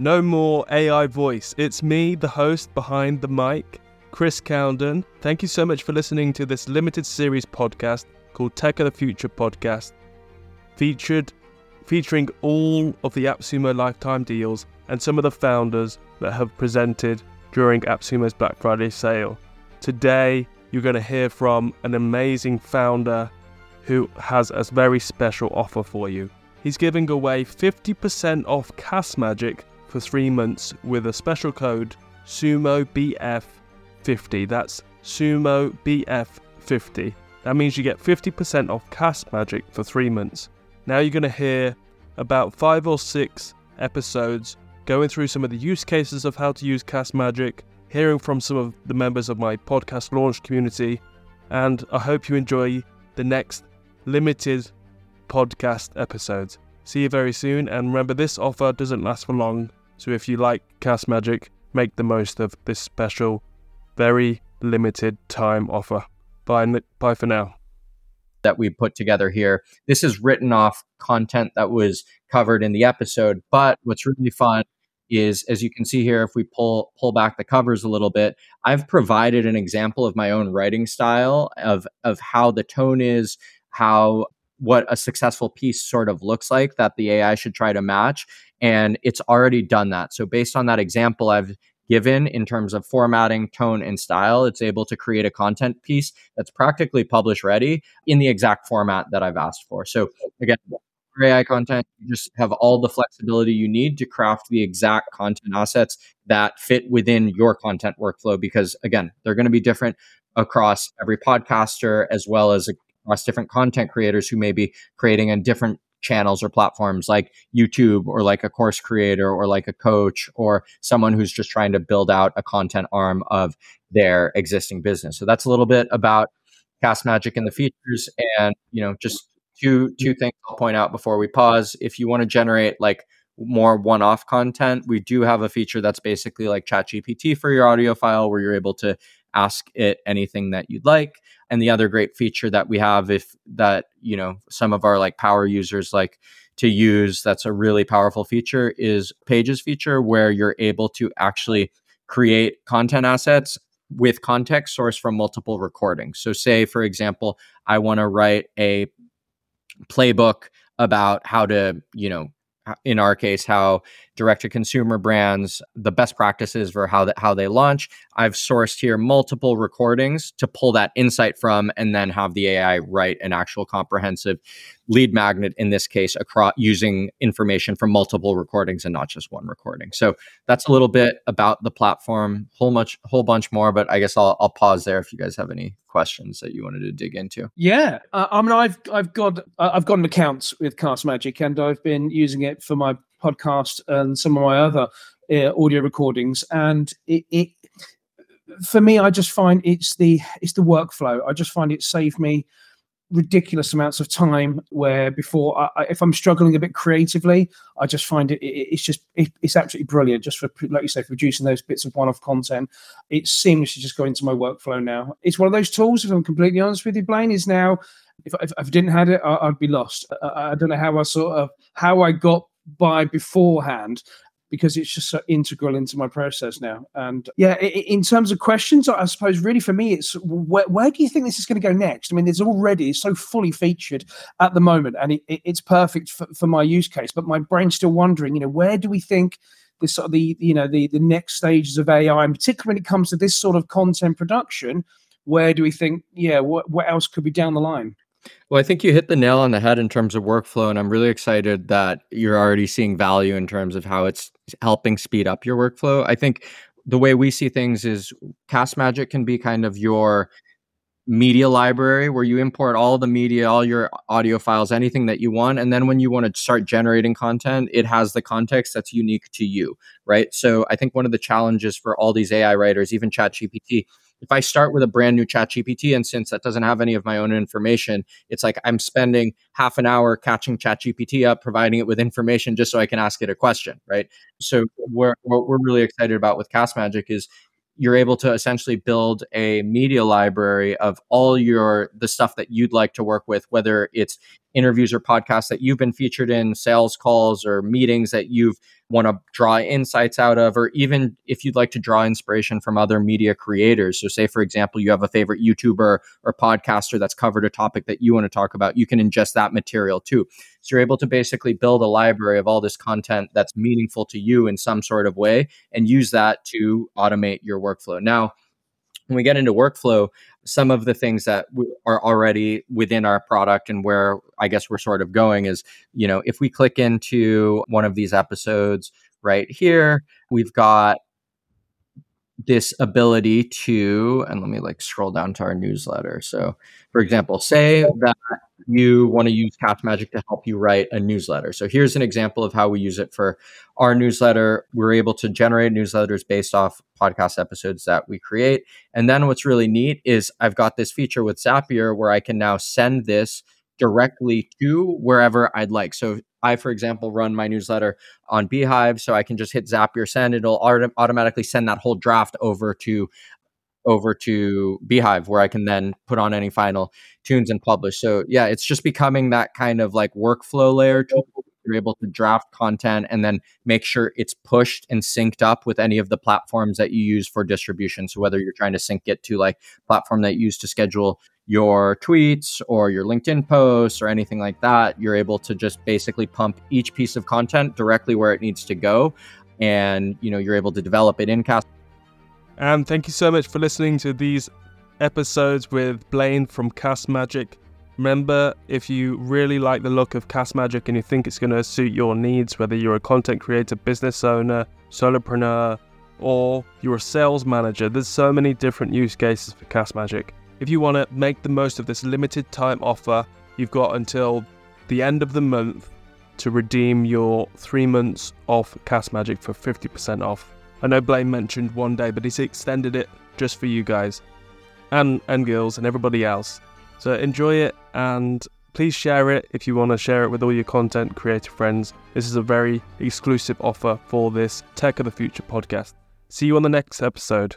No more AI voice. It's me, the host behind the mic, Chris Cownden. Thank you so much for listening to this limited series podcast called Tech of the Future Podcast, featuring all of the AppSumo lifetime deals and some of the founders that have presented during AppSumo's Black Friday sale. Today, you're going to hear from an amazing founder who has a very special offer for you. He's giving away 50% off Castmagic for 3 months with a special code SUMOBF50. That's SUMOBF50. That means you get 50% off Castmagic for 3 months. Now you're going to hear about 5 or 6 episodes going through some of the use cases of how to use Castmagic, hearing from some of the members of my podcast launch community, and I hope you enjoy the next limited podcast episodes. See you very soon, and remember, this offer doesn't last for long, so if you like Castmagic, make the most of this special, very limited time offer. Bye for now. That we put together here. This is written off content that was covered in the episode, but what's really fun is, as you can see here, if we pull back the covers a little bit, I've provided an example of my own writing style of how the tone is, how what a successful piece sort of looks like that the AI should try to match. And it's already done that. So based on that example I've given in terms of formatting, tone, and style, it's able to create a content piece that's practically publish ready in the exact format that I've asked for. So again, for AI content, you just have all the flexibility you need to craft the exact content assets that fit within your content workflow, because again, they're going to be different across every podcaster as well as across different content creators who may be creating in different channels or platforms like YouTube or like a course creator or like a coach or someone who's just trying to build out a content arm of their existing business. So that's a little bit about Castmagic and the features. And, you know, just two things I'll point out before we pause. If you want to generate like more one-off content, we do have a feature that's basically like ChatGPT for your audio file where you're able to ask it anything that you'd like. And the other great feature that we have, if that, you know, some of our like power users like to use, that's a really powerful feature, is Pages feature, where you're able to actually create content assets with context sourced from multiple recordings. So say, for example, I want to write a playbook about how to, you know, in our case, how direct-to-consumer brands, the best practices for how they launch. I've sourced here multiple recordings to pull that insight from, and then have the AI write an actual comprehensive lead magnet, in this case, across using information from multiple recordings and not just one recording. So that's a little bit about the platform, whole bunch more, but I guess I'll pause there if you guys have any questions that you wanted to dig into. Yeah, I mean, I've got an account with Castmagic, and I've been using it for my podcast and some of my other audio recordings, and it for me, I just find it's the workflow. I just find it saved me ridiculous amounts of time where before, if I'm struggling a bit creatively, I just find it's absolutely brilliant. Just for, like you say, producing those bits of one-off content, it seems to just go into my workflow now. It's one of those tools, if I'm completely honest with you, Blaine, is now, if I didn't have it, I'd be lost. I don't know how I got by beforehand, because it's just so integral into my process now. And yeah, in terms of questions, I suppose really for me, it's where do you think this is going to go next? I mean, it's already so fully featured at the moment, and it's perfect for my use case, but my brain's still wondering, you know, where do we think this sort of the next stages of AI, and particularly when it comes to this sort of content production, where do we think, what else could be down the line? Well, I think you hit the nail on the head in terms of workflow, and I'm really excited that you're already seeing value in terms of how it's helping speed up your workflow. I think the way we see things is Castmagic can be kind of your media library where you import all the media, all your audio files, anything that you want. And then when you want to start generating content, it has the context that's unique to you, right? So I think one of the challenges for all these AI writers, even ChatGPT, if I start with a brand new ChatGPT instance that doesn't have any of my own information, it's like I'm spending half an hour catching ChatGPT up, providing it with information just so I can ask it a question, right? So what we're really excited about with Castmagic is you're able to essentially build a media library of all the stuff that you'd like to work with, whether it's interviews or podcasts that you've been featured in, sales calls or meetings that you've want to draw insights out of, or even if you'd like to draw inspiration from other media creators. So say, for example, you have a favorite YouTuber or podcaster that's covered a topic that you want to talk about, you can ingest that material too. So you're able to basically build a library of all this content that's meaningful to you in some sort of way and use that to automate your workflow. Now, when we get into workflow, some of the things that are already within our product and where I guess we're sort of going is, you know, if we click into one of these episodes right here, we've got this ability to, and let me like scroll down to our newsletter. So for example, say that you want to use Castmagic to help you write a newsletter. So here's an example of how we use it for our newsletter. We're able to generate newsletters based off podcast episodes that we create. And then what's really neat is I've got this feature with Zapier where I can now send this directly to wherever I'd like. So I, for example, run my newsletter on Beehiiv, so I can just hit Zapier send. It'll automatically send that whole draft over to Beehiiv, where I can then put on any final tunes and publish. So yeah, it's just becoming that kind of like workflow layer tool. You're able to draft content and then make sure it's pushed and synced up with any of the platforms that you use for distribution. So whether you're trying to sync it to like platform that you use to schedule your tweets or your LinkedIn posts or anything like that, you're able to just basically pump each piece of content directly where it needs to go. And, you know, you're able to develop it in Cast. And thank you so much for listening to these episodes with Blaine from Castmagic. Remember, if you really like the look of Castmagic and you think it's going to suit your needs, whether you're a content creator, business owner, solopreneur, or you're a sales manager, there's so many different use cases for Castmagic. If you want to make the most of this limited time offer, you've got until the end of the month to redeem your 3 months off Castmagic for 50% off. I know Blaine mentioned one day, but he's extended it just for you guys and girls and everybody else. So enjoy it, and please share it if you want to share it with all your content creator friends. This is a very exclusive offer for this Tech of the Future podcast. See you on the next episode.